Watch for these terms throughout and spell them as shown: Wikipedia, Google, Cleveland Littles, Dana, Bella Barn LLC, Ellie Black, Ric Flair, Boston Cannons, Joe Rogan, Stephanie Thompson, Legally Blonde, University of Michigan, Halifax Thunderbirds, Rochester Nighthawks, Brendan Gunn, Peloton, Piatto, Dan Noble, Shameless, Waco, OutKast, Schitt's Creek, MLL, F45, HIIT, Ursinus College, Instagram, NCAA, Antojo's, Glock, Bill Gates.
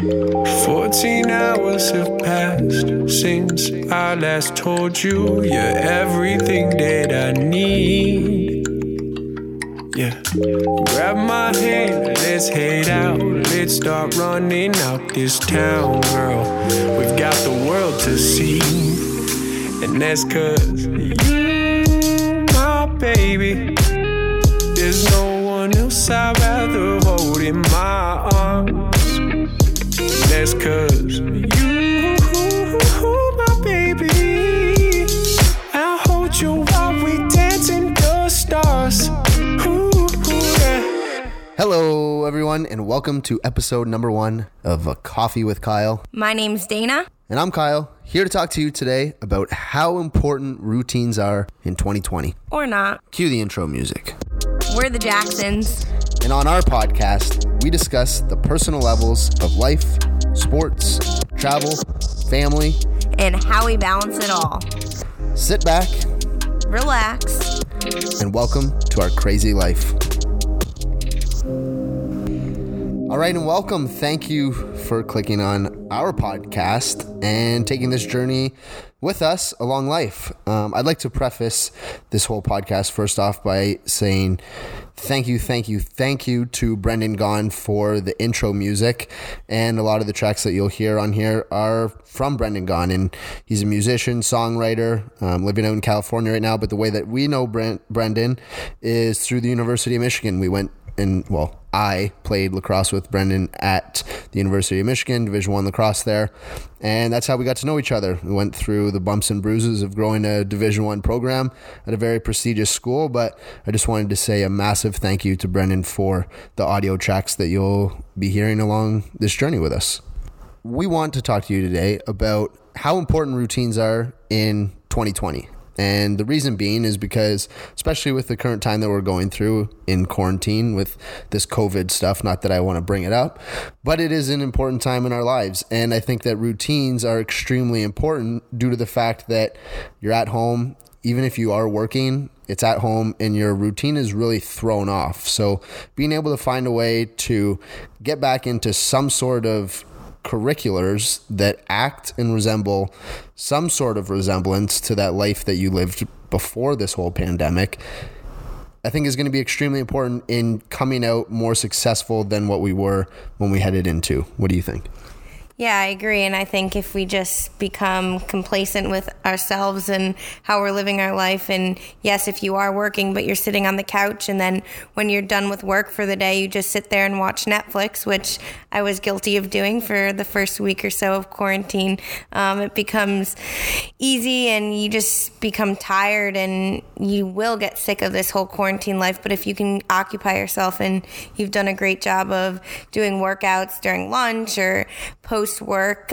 14 hours have passed since I last told you you're everything that I need. Yeah, grab my hand, let's head out. Let's start running out this town, girl. We've got the world to see, and that's 'cause you, my baby. There's no one else I'd rather hold in my arms. That's 'cause you, my baby. I'll hold you while we dance in the stars. Ooh, yeah. Hello, everyone, and welcome to episode number 1 of A Coffee with Kyle. My name's Dana. And I'm Kyle, here to talk to you today about how important routines are in 2020. Or not. Cue the intro music. We're the Jacksons. And on our podcast, we discuss the personal levels of life, sports, travel, family, and how we balance it all. Sit back, relax, and welcome to our crazy life. All right, and welcome. Thank you for clicking on our podcast and taking this journey with us along life. I'd like to preface this whole podcast first off by saying thank you to Brendan Gunn for the intro music, and a lot of the tracks that you'll hear on here are from Brendan Gunn, and he's a musician, songwriter, living out in California right now, but the way that we know Brendan is through the University of Michigan. We went and, well, I played lacrosse with Brendan at the University of Michigan, Division I lacrosse there, and that's how we got to know each other. We went through the bumps and bruises of growing a Division I program at a very prestigious school, but I just wanted to say a massive thank you to Brendan for the audio tracks that you'll be hearing along this journey with us. We want to talk to you today about how important routines are in 2020. And the reason being is because, especially with the current time that we're going through in quarantine with this COVID stuff, not that I want to bring it up, but it is an important time in our lives. And I think that routines are extremely important due to the fact that you're at home, even if you are working, it's at home and your routine is really thrown off. So being able to find a way to get back into some sort of curriculars that act and resemble some sort of resemblance to that life that you lived before this whole pandemic, I think is going to be extremely important in coming out more successful than what we were when we headed into. What do you think? Yeah, I agree. And I think if we just become complacent with ourselves and how we're living our life, and yes, if you are working, but you're sitting on the couch, and then when you're done with work for the day, you just sit there and watch Netflix, which I was guilty of doing for the first week or so of quarantine. It becomes easy and you just become tired, and you will get sick of this whole quarantine life. But if you can occupy yourself, and you've done a great job of doing workouts during lunch or post work,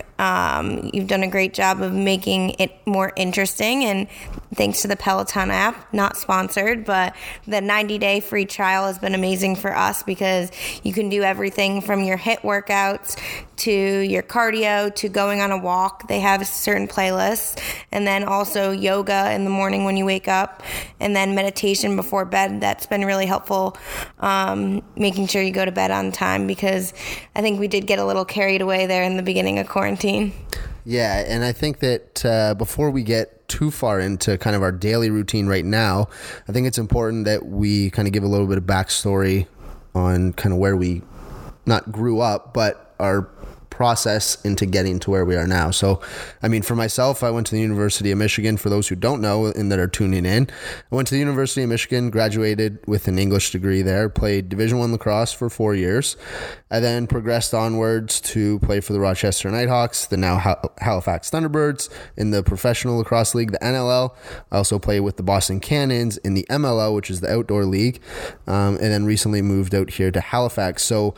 you've done a great job of making it more interesting, and thanks to the Peloton app, not sponsored, but the 90-day free trial has been amazing for us because you can do everything from your HIIT workouts to your cardio to going on a walk. They have certain playlists, and then also yoga in the morning when you wake up, and then meditation before bed. That's been really helpful, making sure you go to bed on time, because I think we did get a little carried away there in the beginning of quarantine. Yeah, and I think that before we get too far into kind of our daily routine right now, I think it's important that we kind of give a little bit of backstory on kind of where we not grew up, but our process into getting to where we are now. So, I mean, for myself, I went to the University of Michigan. For those who don't know and that are tuning in, I went to the University of Michigan, graduated with an English degree there, played Division I lacrosse for 4 years. I then progressed onwards to play for the Rochester Nighthawks, the now Halifax Thunderbirds, in the Professional Lacrosse League, the NLL. I also play with the Boston Cannons in the MLL, which is the outdoor league, and then recently moved out here to Halifax. So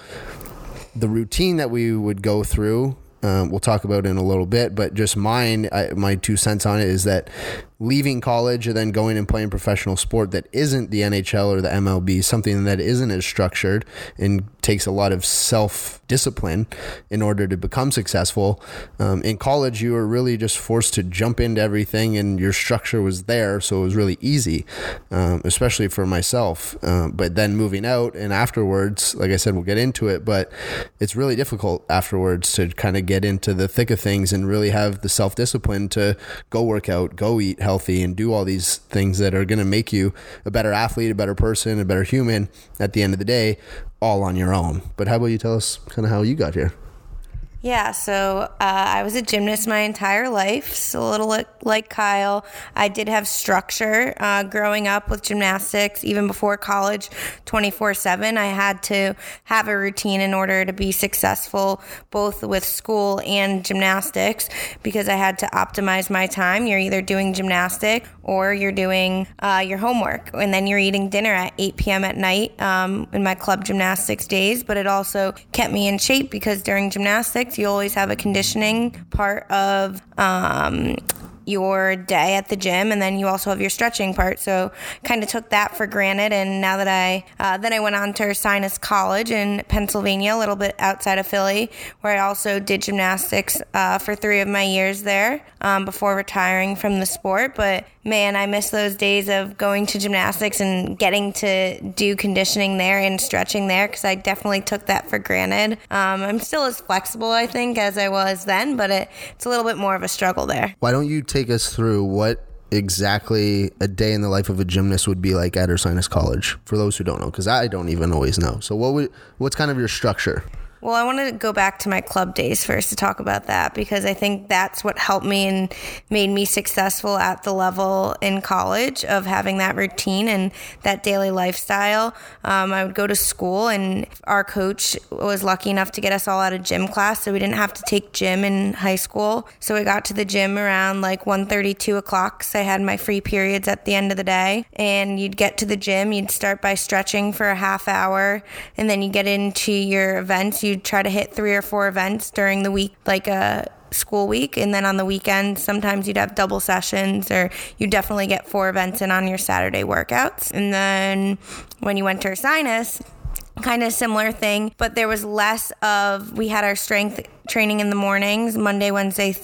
the routine that we would go through, we'll talk about in a little bit, but just my 2 cents on it is that leaving college and then going and playing professional sport that isn't the NHL or the MLB, something that isn't as structured and takes a lot of self-discipline in order to become successful. In college, you were really just forced to jump into everything and your structure was there, so it was really easy, especially for myself. But then moving out and afterwards, like I said, we'll get into it, but it's really difficult afterwards to kind of get into the thick of things and really have the self-discipline to go work out, go eat healthy, and do all these things that are going to make you a better athlete, a better person, a better human at the end of the day, all on your own. But how about you tell us kind of how you got here? Yeah, so I was a gymnast my entire life, so a little like Kyle. I did have structure growing up with gymnastics. Even before college, 24/7, I had to have a routine in order to be successful, both with school and gymnastics, because I had to optimize my time. You're either doing gymnastics or you're doing your homework, and then you're eating dinner at 8 p.m. at night in my club gymnastics days. But it also kept me in shape because during gymnastics, you always have a conditioning part of your day at the gym, and then you also have your stretching part. So kind of took that for granted. And now that I went on to Ursinus College in Pennsylvania, a little bit outside of Philly, where I also did gymnastics for 3 of my years there before retiring from the sport. But man, I miss those days of going to gymnastics and getting to do conditioning there and stretching there, because I definitely took that for granted. I'm still as flexible, I think, as I was then, but it's a little bit more of a struggle there. Why don't you take us through what exactly a day in the life of a gymnast would be like at Ursinus College for those who don't know, because I don't even always know. So what's kind of your structure? Well, I want to go back to my club days first to talk about that, because I think that's what helped me and made me successful at the level in college of having that routine and that daily lifestyle. I would go to school, and our coach was lucky enough to get us all out of gym class, so we didn't have to take gym in high school. So we got to the gym around like 1:30, 2 o'clock, so I had my free periods at the end of the day. And you'd get to the gym, you'd start by stretching for a half hour, and then you get into your events. You'd try to hit 3 or 4 events during the week, like a school week. And then on the weekends, sometimes you'd have double sessions, or you definitely get 4 events in on your Saturday workouts. And then when you went to Ursinus, kind of similar thing, but there was less of, we had our strength training in the mornings, Monday, Wednesday,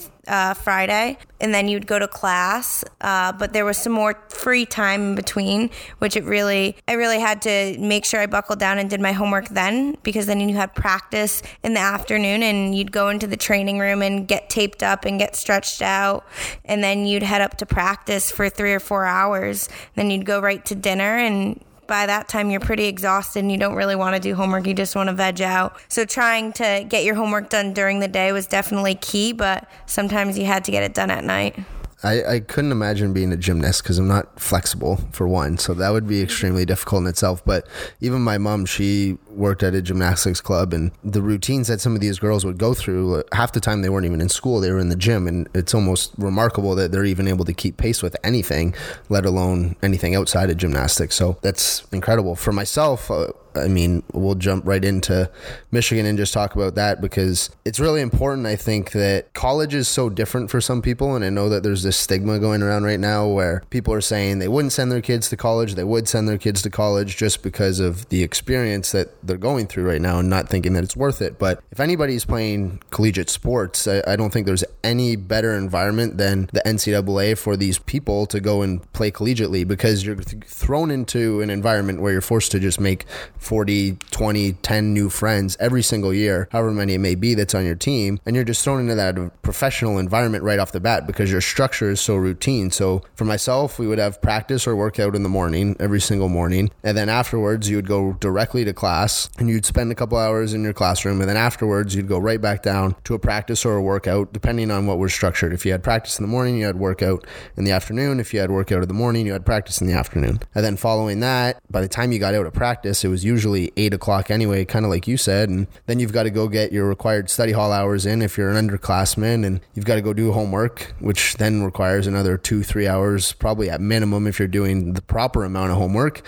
Friday, and then you'd go to class, but there was some more free time in between, which I really had to make sure I buckled down and did my homework then, because then you had practice in the afternoon, and you'd go into the training room and get taped up and get stretched out, and then you'd head up to practice for 3 or 4 hours, then you'd go right to dinner, and by that time, you're pretty exhausted and you don't really want to do homework. You just want to veg out. So trying to get your homework done during the day was definitely key, but sometimes you had to get it done at night. I couldn't imagine being a gymnast because I'm not flexible, for one. So that would be extremely difficult in itself. But even my mom, she worked at a gymnastics club, and the routines that some of these girls would go through, half the time they weren't even in school, they were in the gym. And it's almost remarkable that they're even able to keep pace with anything, let alone anything outside of gymnastics. So that's incredible. For myself, I mean, we'll jump right into Michigan and just talk about that, because it's really important. I think that college is so different for some people. And I know that there's this stigma going around right now where people are saying they wouldn't send their kids to college. They would send their kids to college just because of the experience that they're going through right now and not thinking that it's worth it. But if anybody's playing collegiate sports, I don't think there's any better environment than the NCAA for these people to go and play collegiately, because you're thrown into an environment where you're forced to just make 40, 20, 10 new friends every single year, however many it may be that's on your team. And you're just thrown into that professional environment right off the bat because your structure is so routine. So for myself, we would have practice or workout in the morning, every single morning. And then afterwards, you would go directly to class and you'd spend a couple hours in your classroom. And then afterwards, you'd go right back down to a practice or a workout, depending on what was structured. If you had practice in the morning, you had workout in the afternoon. If you had workout in the morning, you had practice in the afternoon. And then following that, by the time you got out of practice, it was usually 8 o'clock anyway, kind of like you said. And then you've got to go get your required study hall hours in if you're an underclassman, and you've got to go do homework, which then requires another 2-3 hours, probably at minimum, if you're doing the proper amount of homework.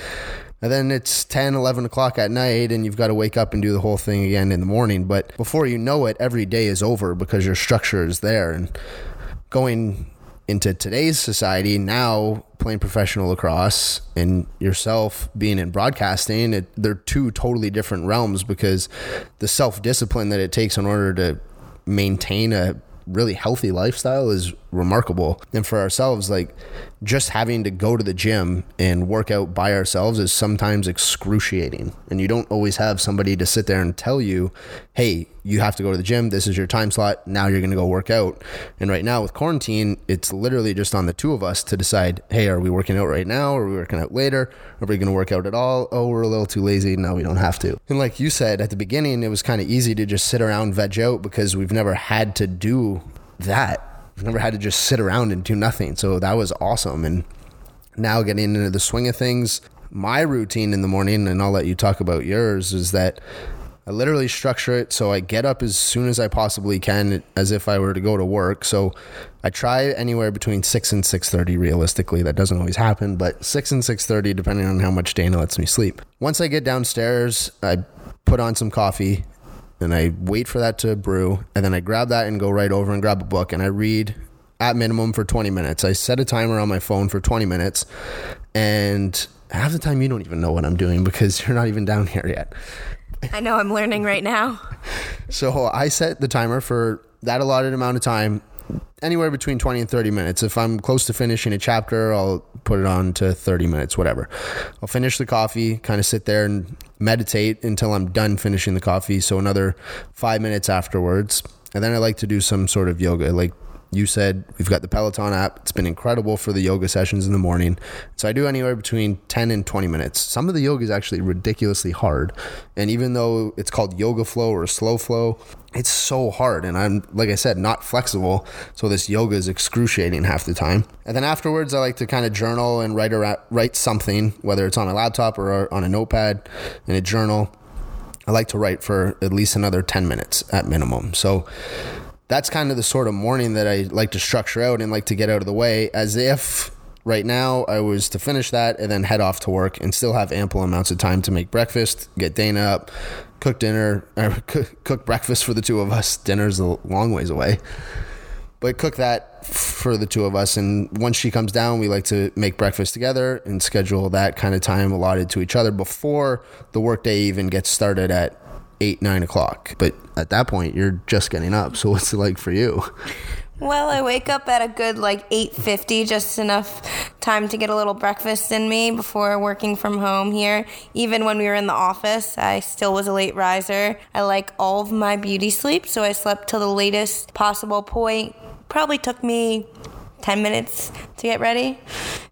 And then it's 10, 11 o'clock at night, and you've got to wake up and do the whole thing again in the morning. But before you know it, every day is over because your structure is there. And going into today's society now, playing professional lacrosse and yourself being in broadcasting, they're two totally different realms, because the self-discipline that it takes in order to maintain a really healthy lifestyle is remarkable. And for ourselves, like, just having to go to the gym and work out by ourselves is sometimes excruciating, and you don't always have somebody to sit there and tell you, hey, you have to go to the gym, this is your time slot, now you're going to go work out. And right now with quarantine, it's literally just on the two of us to decide, hey, are we working out right now, or are we working out later, are we going to work out at all? Oh, we're a little too lazy, no, we don't have to. And like you said at the beginning, it was kind of easy to just sit around, veg out, because we've never had to do that. I've never had to just sit around and do nothing. So that was awesome. And now getting into the swing of things, my routine in the morning, and I'll let you talk about yours, is that I literally structure it so I get up as soon as I possibly can, as if I were to go to work. So I try anywhere between 6 and 6:30 realistically. That doesn't always happen, but 6 and 6:30 depending on how much Dana lets me sleep. Once I get downstairs, I put on some coffee, and I wait for that to brew, and then I grab that and go right over and grab a book, and I read at minimum for 20 minutes. I set a timer on my phone for 20 minutes, and half the time you don't even know what I'm doing because you're not even down here yet. I know, I'm learning right now. So I set the timer for that allotted amount of time, anywhere between 20 and 30 minutes. If I'm close to finishing a chapter, I'll put it on to 30 minutes, whatever. I'll finish the coffee, kind of sit there and meditate until I'm done finishing the coffee, so another 5 minutes afterwards. And then I like to do some sort of yoga. Like you said, we've got the Peloton app. It's been incredible for the yoga sessions in the morning. So I do anywhere between 10 and 20 minutes. Some of the yoga is actually ridiculously hard. And even though it's called yoga flow or slow flow, it's so hard, and I'm, like I said, not flexible, so this yoga is excruciating half the time. And then afterwards, I like to kind of journal and write something, whether it's on a laptop or on a notepad in a journal. I like to write for at least another 10 minutes at minimum. So that's kind of the sort of morning that I like to structure out and like to get out of the way, as if right now I was to finish that and then head off to work and still have ample amounts of time to make breakfast, get Dana up, cook dinner, or cook breakfast for the two of us. Dinner's a long ways away, but cook that for the two of us. And once she comes down, we like to make breakfast together and schedule that kind of time allotted to each other before the workday even gets started at 8-9 o'clock. But at that point, you're just getting up. So what's it like for you? Well, I wake up at a good 8:50, just enough time to get a little breakfast in me before working from home here. Even when we were in the office, I still was a late riser. I like all of my beauty sleep, so I slept till the latest possible point. Probably took me 10 minutes to get ready.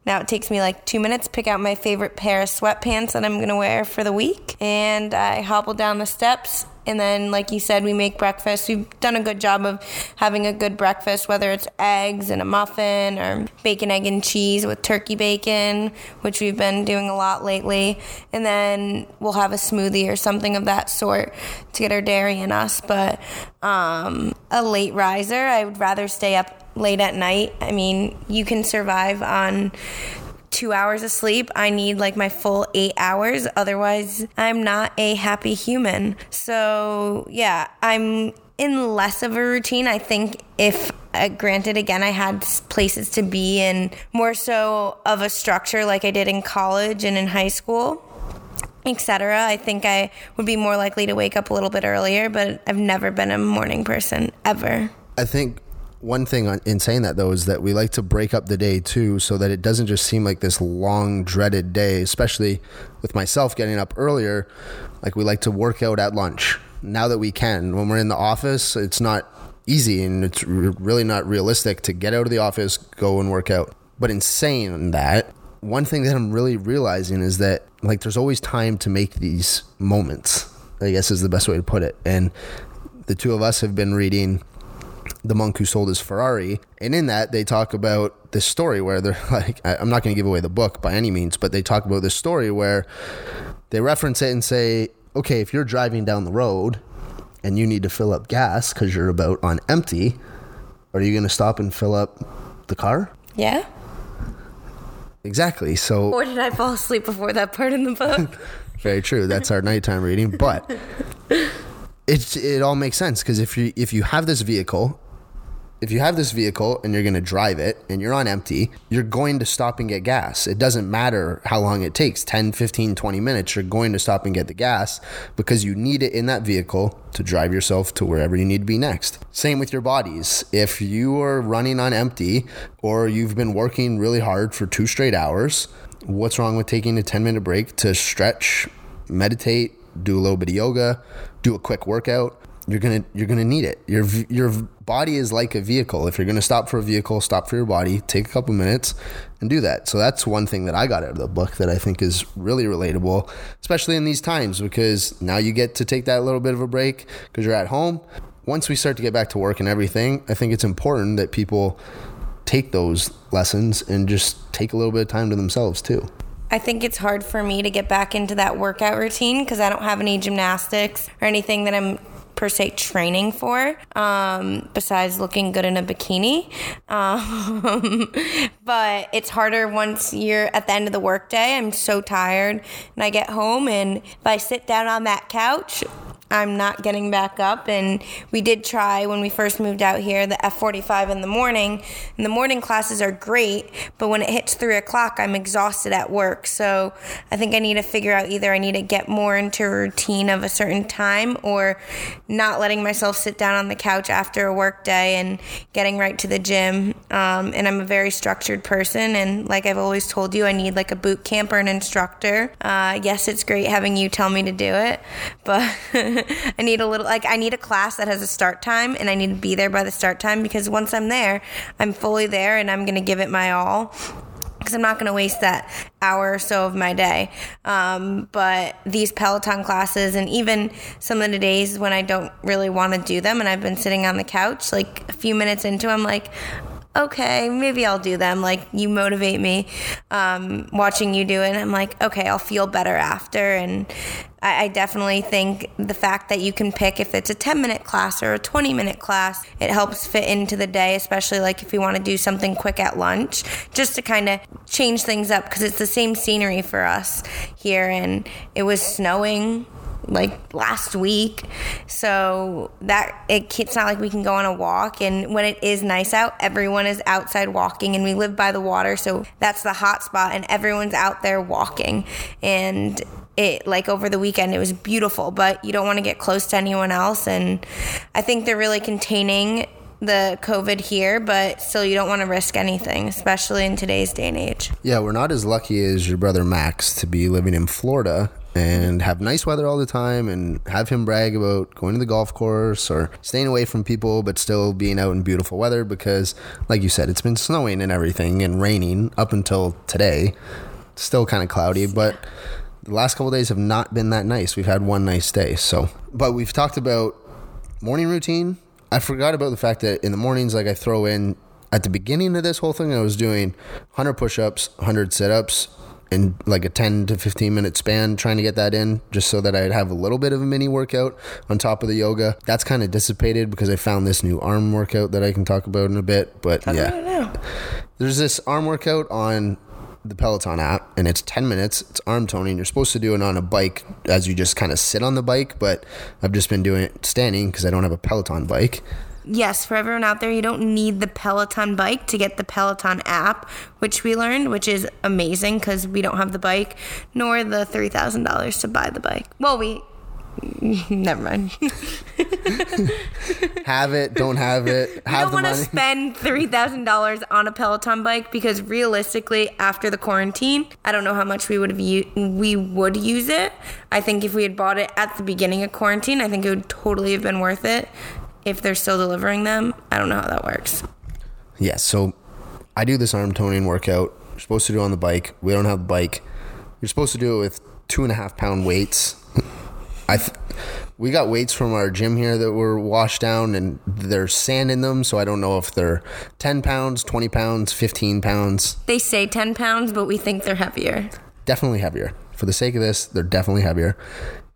Now it takes me 2 minutes, pick out my favorite pair of sweatpants that I'm going to wear for the week, and I hobble down the steps. And then, like you said, we make breakfast. We've done a good job of having a good breakfast, whether it's eggs and a muffin or bacon, egg, and cheese with turkey bacon, which we've been doing a lot lately. And then we'll have a smoothie or something of that sort to get our dairy in us. But a late riser, I would rather stay up late at night. I mean, you can survive on 2 hours of sleep. I need my full 8 hours. Otherwise, I'm not a happy human. So yeah, I'm in less of a routine. I think if, granted, again, I had places to be in, more so of a structure like I did in college and in high school, etc. I think I would be more likely to wake up a little bit earlier, but I've never been a morning person ever. I think one thing in saying that, though, is that we like to break up the day, too, so that it doesn't just seem like this long, dreaded day, especially with myself getting up earlier. We like to work out at lunch now that we can. When we're in the office, it's not easy, and it's really not realistic to get out of the office, go and work out. But in saying that, one thing that I'm really realizing is that, there's always time to make these moments, I guess is the best way to put it. And the two of us have been reading The Monk Who Sold His Ferrari, and in that they talk about this story where they're I'm not going to give away the book by any means, but they talk about this story where they reference it and say, okay, if you're driving down the road and you need to fill up gas because you're about on empty, are you going to stop and fill up the car? Yeah. Exactly. So, or did I fall asleep before that part in the book? Very true. That's our nighttime reading, but it all makes sense, because if you have this vehicle if you have this vehicle and you're going to drive it and you're on empty, you're going to stop and get gas. It doesn't matter how long it takes, 10, 15, 20 minutes, you're going to stop and get the gas because you need it in that vehicle to drive yourself to wherever you need to be next. Same with your bodies. If you are running on empty or you've been working really hard for 2 straight hours, what's wrong with taking a 10-minute break to stretch, meditate, do a little bit of yoga, do a quick workout? You're gonna need it. Your body is like a vehicle. If you're gonna stop for a vehicle, stop for your body, take a couple minutes and do that. So that's one thing that I got out of the book that I think is really relatable, especially in these times, because now you get to take that little bit of a break because you're at home. Once we start to get back to work and everything, I think it's important that people take those lessons and just take a little bit of time to themselves too. I think it's hard for me to get back into that workout routine because I don't have any gymnastics or anything that I'm per se training for, besides looking good in a bikini. But it's harder once you're at the end of the workday. I'm so tired and I get home, and if I sit down on that couch, I'm not getting back up. And we did try when we first moved out here, the F45 in the morning. And the morning classes are great, but when it hits 3 o'clock, I'm exhausted at work. So I think I need to figure out either I need to get more into a routine of a certain time or not letting myself sit down on the couch after a work day and getting right to the gym. And I'm a very structured person. And like I've always told you, I need like a boot camp or an instructor. Yes, it's great having you tell me to do it, but I need a class that has a start time, and I need to be there by the start time, because once I'm there, I'm fully there and I'm going to give it my all, because I'm not going to waste that hour or so of my day. But these Peloton classes, and even some of the days when I don't really want to do them and I've been sitting on the couch, like a few minutes into, I'm like, okay, maybe I'll do them. Like, you motivate me, watching you do it. And I'm like, okay, I'll feel better after. And I definitely think the fact that you can pick if it's a 10-minute class or a 20-minute class, it helps fit into the day, especially like if you want to do something quick at lunch, just to kind of change things up, because it's the same scenery for us here. And it was snowing like last week, so that it's not like we can go on a walk. And when it is nice out, everyone is outside walking, and we live by the water, so that's the hot spot, and everyone's out there walking. And it, like over the weekend, it was beautiful, but you don't want to get close to anyone else. And I think they're really containing the COVID here, but still, you don't want to risk anything, especially in today's day and age. Yeah, we're not as lucky as your brother Max to be living in Florida and have nice weather all the time and have him brag about going to the golf course or staying away from people, but still being out in beautiful weather, because like you said, it's been snowing and everything and raining up until today. It's still kind of cloudy, but the last couple of days have not been that nice. We've had one nice day. So, but we've talked about morning routine. I forgot about the fact that in the mornings, like I throw in at the beginning of this whole thing, I was doing 100 push-ups, 100 sit-ups, in like a 10 to 15 minute span, trying to get that in just so that I'd have a little bit of a mini workout on top of the yoga. That's kind of dissipated because I found this new arm workout that I can talk about in a bit. But yeah, there's this arm workout on the Peloton app, and it's 10 minutes. It's arm toning. You're supposed to do it on a bike as you just kind of sit on the bike, but I've just been doing it standing because I don't have a Peloton bike. Yes, for everyone out there, you don't need the Peloton bike to get the Peloton app, which we learned, which is amazing because we don't have the bike nor the $3,000 to buy the bike. Well, never mind. Have it, don't have it. Have the money. You don't want to spend $3,000 on a Peloton bike, because realistically, after the quarantine, I don't know how much we would use it. I think if we had bought it at the beginning of quarantine, I think it would totally have been worth it. If they're still delivering them, I don't know how that works. Yeah, so I do this arm toning workout. You're supposed to do it on the bike. We don't have the bike. You're supposed to do it with 2.5 pound weights. We got weights from our gym here that were washed down, and there's sand in them, so I don't know if they're 10 pounds, 20 pounds, 15 pounds. They say 10 pounds, but we think they're heavier. Definitely heavier. For the sake of this, they're definitely heavier.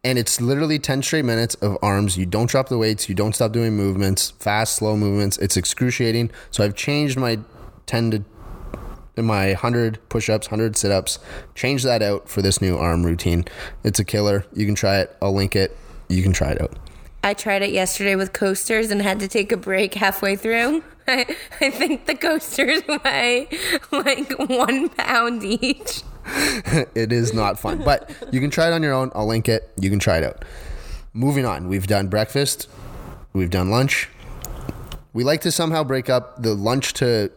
And it's literally 10 straight minutes of arms. You don't drop the weights. You don't stop doing movements, fast, slow movements. It's excruciating. So I've changed my 100 push-ups, 100 sit-ups, change that out for this new arm routine. It's a killer. You can try it. I'll link it. You can try it out. I tried it yesterday with coasters and had to take a break halfway through. I think the coasters weigh like 1 pound each. It is not fun, but you can try it on your own. I'll link it. You can try it out. Moving on. We've done breakfast. We've done lunch. We like to somehow break up the lunch to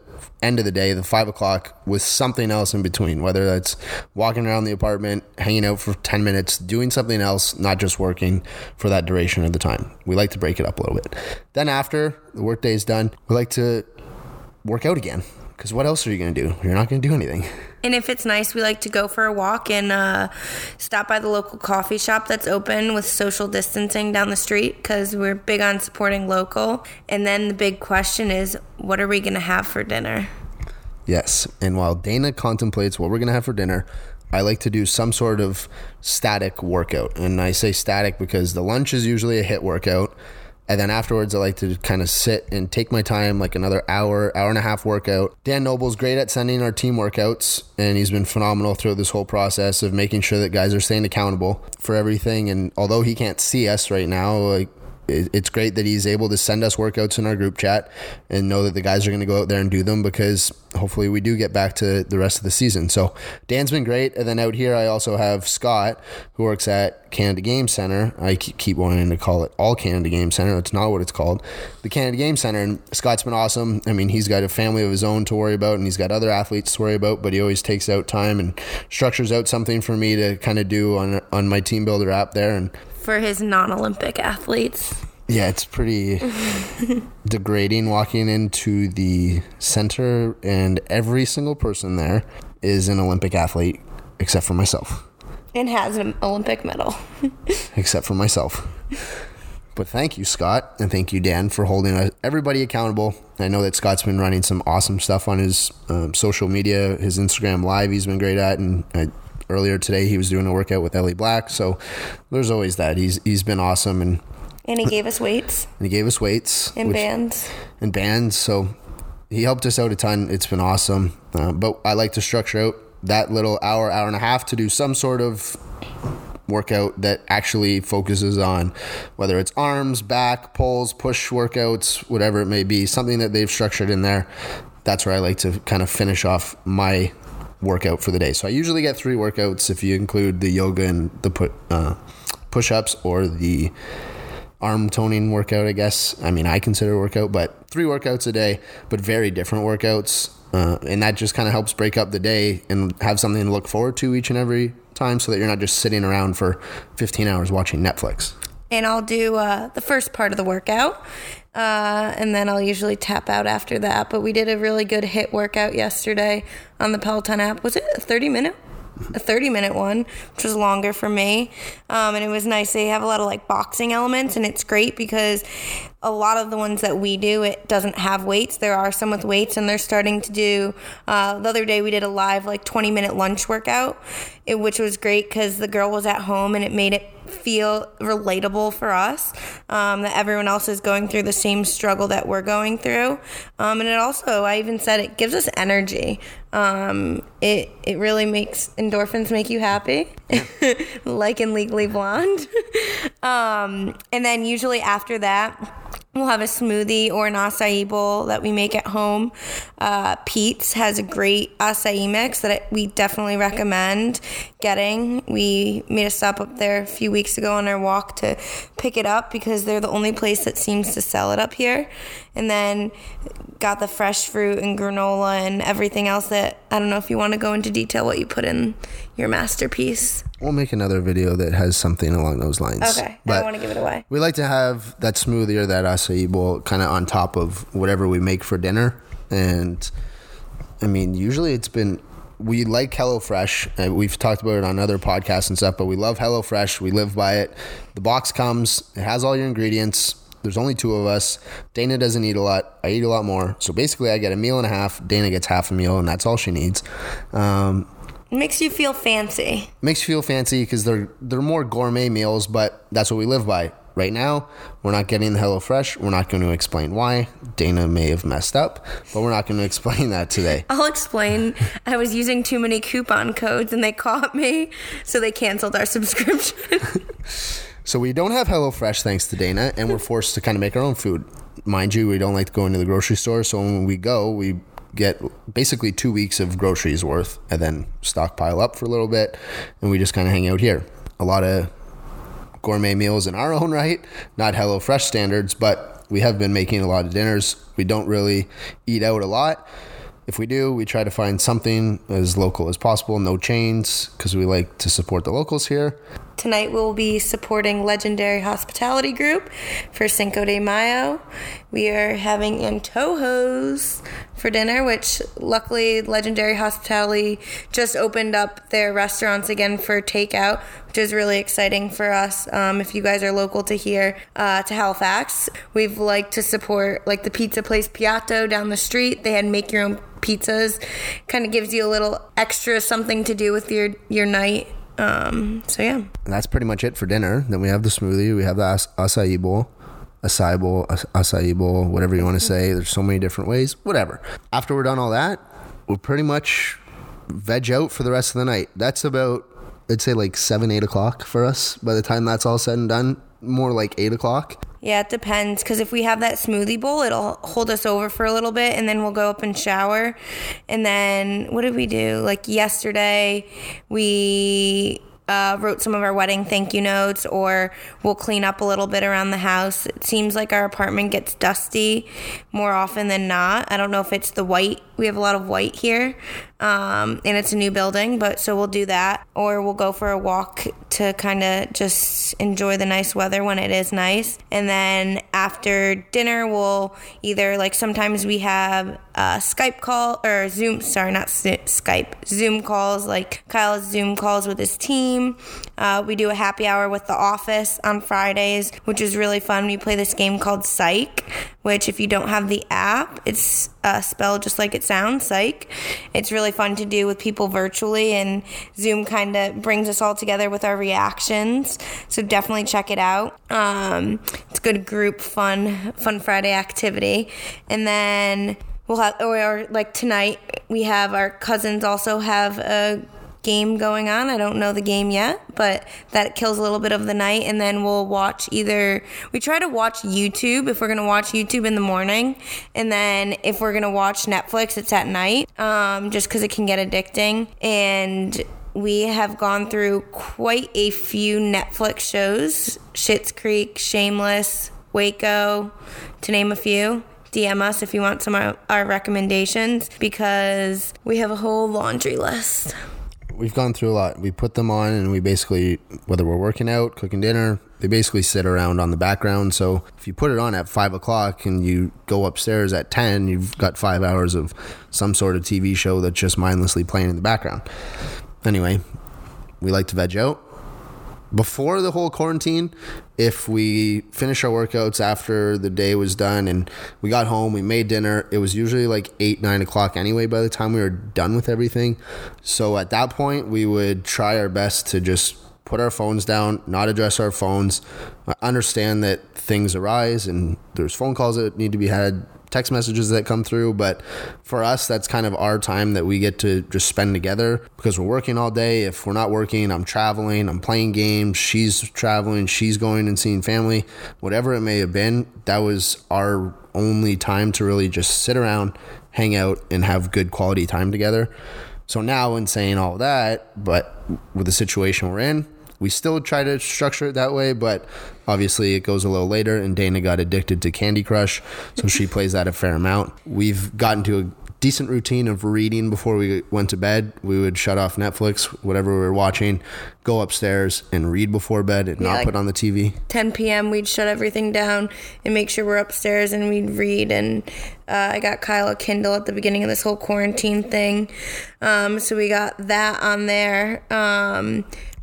end of the day, the 5 o'clock, with something else in between, whether that's walking around the apartment, hanging out for 10 minutes, doing something else, not just working for that duration of the time. We like to break it up a little bit. Then after the workday is done, we like to work out again, because what else are you going to do? You're not going to do anything. And if it's nice, we like to go for a walk and stop by the local coffee shop that's open with social distancing down the street, because we're big on supporting local. And then the big question is, what are we going to have for dinner? Yes. And while Dana contemplates what we're going to have for dinner, I like to do some sort of static workout. And I say static because the lunch is usually a HIIT workout. And then afterwards, I like to kind of sit and take my time, like another hour, hour and a half workout. Dan Noble's great at sending our team workouts, and he's been phenomenal through this whole process of making sure that guys are staying accountable for everything. And although he can't see us right now, like, it's great that he's able to send us workouts in our group chat and know that the guys are going to go out there and do them, because hopefully we do get back to the rest of the season. So Dan's been great. And then out here, I also have Scott, who works at Canada Game Center. I keep wanting to call it All Canada Game Center. It's not what it's called. The Canada Game Center. And Scott's been awesome. I mean, he's got a family of his own to worry about, and he's got other athletes to worry about, but he always takes out time and structures out something for me to kind of do on my team builder app there. And for his non-Olympic athletes. Yeah, it's pretty degrading walking into the center, and every single person there is an Olympic athlete except for myself. And has an Olympic medal. Except for myself. But thank you, Scott, and thank you, Dan, for holding everybody accountable. I know that Scott's been running some awesome stuff on his social media, his Instagram Live he's been great at, and earlier today, he was doing a workout with Ellie Black. So there's always that. He's been awesome. And he gave us weights. And he gave us weights. And bands. And bands. So he helped us out a ton. It's been awesome. But I like to structure out that little hour, hour and a half to do some sort of workout that actually focuses on whether it's arms, back, pulls, push workouts, whatever it may be, something that they've structured in there. That's where I like to kind of finish off my workout for the day. So I usually get 3 workouts if you include the yoga and the push-ups or the arm toning workout, I guess. I mean, I consider a workout, but 3 workouts a day, but very different workouts. And that just kind of helps break up the day and have something to look forward to each and every time, so that you're not just sitting around for 15 hours watching Netflix. And I'll do the first part of the workout. And then I'll usually tap out after that. But we did a really good HIIT workout yesterday on the Peloton app. Was it a 30-minute? A 30-minute one, which was longer for me. And it was nice. They have a lot of, like, boxing elements, and it's great because a lot of the ones that we do, it doesn't have weights. There are some with weights, and they're starting to do the other day we did a live, like, 20-minute lunch workout, which was great because the girl was at home, and it made it feel relatable for us, that everyone else is going through the same struggle that we're going through. And it also, I even said, it gives us energy. It really makes endorphins make you happy, like in Legally Blonde. And then usually after that, we'll have a smoothie or an acai bowl that we make at home. Pete's has a great acai mix that we definitely recommend getting. We made a stop up there a few weeks ago on our walk to pick it up because they're the only place that seems to sell it up here. And then got the fresh fruit and granola and everything else that, I don't know if you want to go into detail what you put in your masterpiece. We'll make another video that has something along those lines. Okay, but I don't want to give it away. We like to have that smoothie or that acai bowl kind of on top of whatever we make for dinner. And, I mean, usually it's been... We like HelloFresh. We've talked about it on other podcasts and stuff, but we love HelloFresh. We live by it. The box comes. It has all your ingredients. There's only 2 of us. Dana doesn't eat a lot. I eat a lot more. So basically, I get a meal and a half. Dana gets half a meal, and that's all she needs. Makes you feel fancy. Makes you feel fancy because they're more gourmet meals, but that's what we live by. Right now, we're not getting the HelloFresh. We're not going to explain why. Dana may have messed up, but we're not going to explain that today. I'll explain. I was using too many coupon codes, and they caught me, so they canceled our subscription. So we don't have HelloFresh, thanks to Dana, and we're forced to kind of make our own food. Mind you, we don't like to go into the grocery store, so when we go, we get basically 2 weeks of groceries worth and then stockpile up for a little bit, and we just kind of hang out here. A lot of gourmet meals in our own right, not HelloFresh standards, but we have been making a lot of dinners. We don't really eat out a lot. If we do, we try to find something as local as possible, no chains, because we like to support the locals here. Tonight we'll be supporting Legendary Hospitality Group for Cinco de Mayo. We are having Antojo's for dinner, which luckily Legendary Hospitality just opened up their restaurants again for takeout, which is really exciting for us. If you guys are local to here, to Halifax, we've liked to support like the pizza place Piatto down the street. They had make your own pizzas, kind of gives you a little extra something to do with your night. So yeah, and that's pretty much it for dinner. Then we have the smoothie, we have the acai bowl, whatever you want to say. There's so many different ways. Whatever. After we're done all that, we'll pretty much veg out for the rest of the night. That's about, I'd say, like 7-8 o'clock for us. By the time that's all said and done, more like 8 o'clock. Yeah, it depends, because if we have that smoothie bowl, it'll hold us over for a little bit, and then we'll go up and shower. And then what did we do? Like yesterday, we wrote some of our wedding thank you notes, or we'll clean up a little bit around the house. It seems like our apartment gets dusty more often than not. I don't know if it's the white. We have a lot of white here, and it's a new building, but so we'll do that, or we'll go for a walk to kind of just enjoy the nice weather when it is nice. And then after dinner, we'll either, like, sometimes we have Zoom calls, like Kyle has Zoom calls with his team. We do a happy hour with the office on Fridays, which is really fun. We play this game called Psych, which, if you don't have the app, it's spelled just like it sounds, Psych. It's really fun to do with people virtually, and Zoom kind of brings us all together with our reactions, so definitely check it out. It's good group fun Friday activity. And then we'll have, or like tonight, we have our cousins also have a game going on. I don't know the game yet, but that kills a little bit of the night. And then we'll watch we try to watch YouTube if we're going to watch YouTube in the morning. And then if we're going to watch Netflix, it's at night, just because it can get addicting. And we have gone through quite a few Netflix shows: Schitt's Creek, Shameless, Waco, to name a few. DM us if you want some of our recommendations, because we have a whole laundry list. We've gone through a lot. We put them on, and we basically, whether we're working out, cooking dinner, they basically sit around on the background. So if you put it on at 5 o'clock and you go upstairs at 10, you've got 5 hours of some sort of TV show that's just mindlessly playing in the background. Anyway, we like to veg out. Before the whole quarantine, if we finish our workouts after the day was done and we got home, we made dinner, it was usually like 8, 9 o'clock anyway by the time we were done with everything. So at that point, we would try our best to just put our phones down, not address our phones, understand that things arise and there's phone calls that need to be had, text messages that come through. But for us, that's kind of our time that we get to just spend together, because we're working all day. If we're not working, I'm traveling, I'm playing games, she's traveling, she's going and seeing family, whatever it may have been. That was our only time to really just sit around, hang out, and have good quality time together. So now, in saying all that, but with the situation we're in, we still try to structure it that way, but obviously it goes a little later, and Dana got addicted to Candy Crush, so she plays that a fair amount. We've gotten to a decent routine of reading before we went to bed. We would shut off Netflix, whatever we were watching, go upstairs and read before bed and not put on the TV. 10 p.m., we'd shut everything down and make sure we're upstairs, and we'd read. And I got Kyle a Kindle at the beginning of this whole quarantine thing, so we got that on there.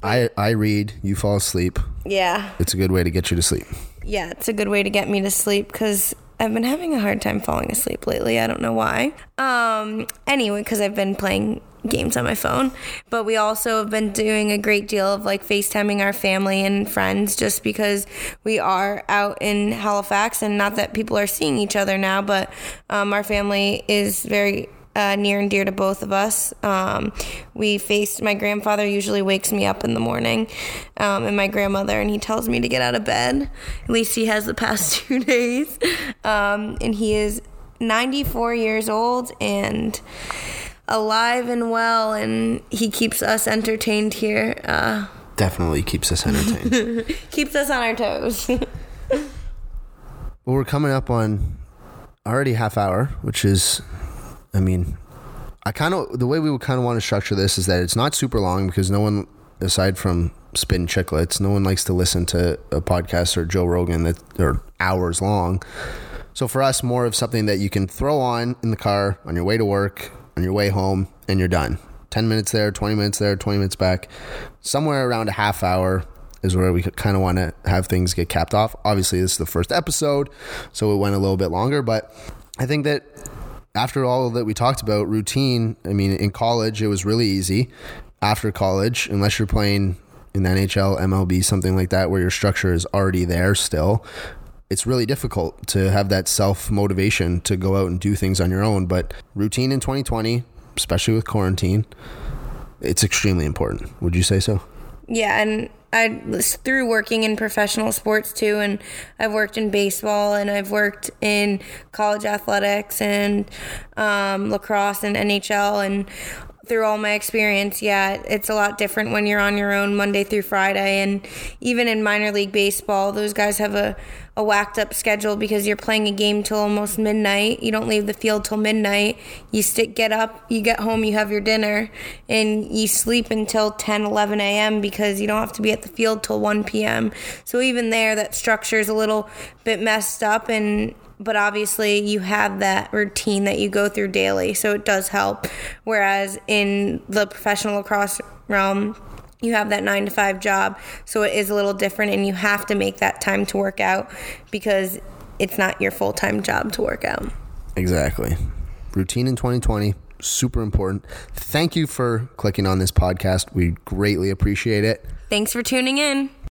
I read, you fall asleep. Yeah. It's a good way to get you to sleep. Yeah, it's a good way to get me to sleep, because I've been having a hard time falling asleep lately. I don't know why. Anyway, because I've been playing games on my phone. But we also have been doing a great deal of like FaceTiming our family and friends, just because we are out in Halifax, and not that people are seeing each other now, but our family is very near and dear to both of us. My grandfather usually wakes me up in the morning, and my grandmother, and he tells me to get out of bed. At least he has the past 2 days. And he is 94 years old and alive and well, and he keeps us entertained here. Definitely keeps us entertained. Keeps us on our toes. Well, we're coming up on already half hour, which is, the way we would kind of want to structure this is that it's not super long, because no one, aside from Spittin' Chiclets, no one likes to listen to a podcast or Joe Rogan that are hours long. So for us, more of something that you can throw on in the car, on your way to work, on your way home, and you're done. 10 minutes there, 20 minutes there, 20 minutes back. Somewhere around a half hour is where we kind of want to have things get capped off. Obviously, this is the first episode, so it went a little bit longer. But I think that after all that we talked about, routine, in college, it was really easy. After college, unless you're playing in the NHL, MLB, something like that, where your structure is already there still, it's really difficult to have that self-motivation to go out and do things on your own. But routine in 2020, especially with quarantine, it's extremely important. Would you say so? Yeah, and through working in professional sports too, and I've worked in baseball, and I've worked in college athletics and lacrosse and NHL, and through all my experience, yeah, it's a lot different when you're on your own Monday through Friday. And even in minor league baseball, those guys have a whacked up schedule, because you're playing a game till almost midnight. You don't leave the field till midnight. You get up, you get home, you have your dinner, and you sleep until 10, 11 a.m. because you don't have to be at the field till 1 p.m. So even there, that structure is a little bit messed up, but obviously you have that routine that you go through daily, so it does help. Whereas in the professional lacrosse realm, you have that 9-to-5 job, so it is a little different, and you have to make that time to work out, because it's not your full-time job to work out. Exactly. Routine in 2020, super important. Thank you for clicking on this podcast. We greatly appreciate it. Thanks for tuning in.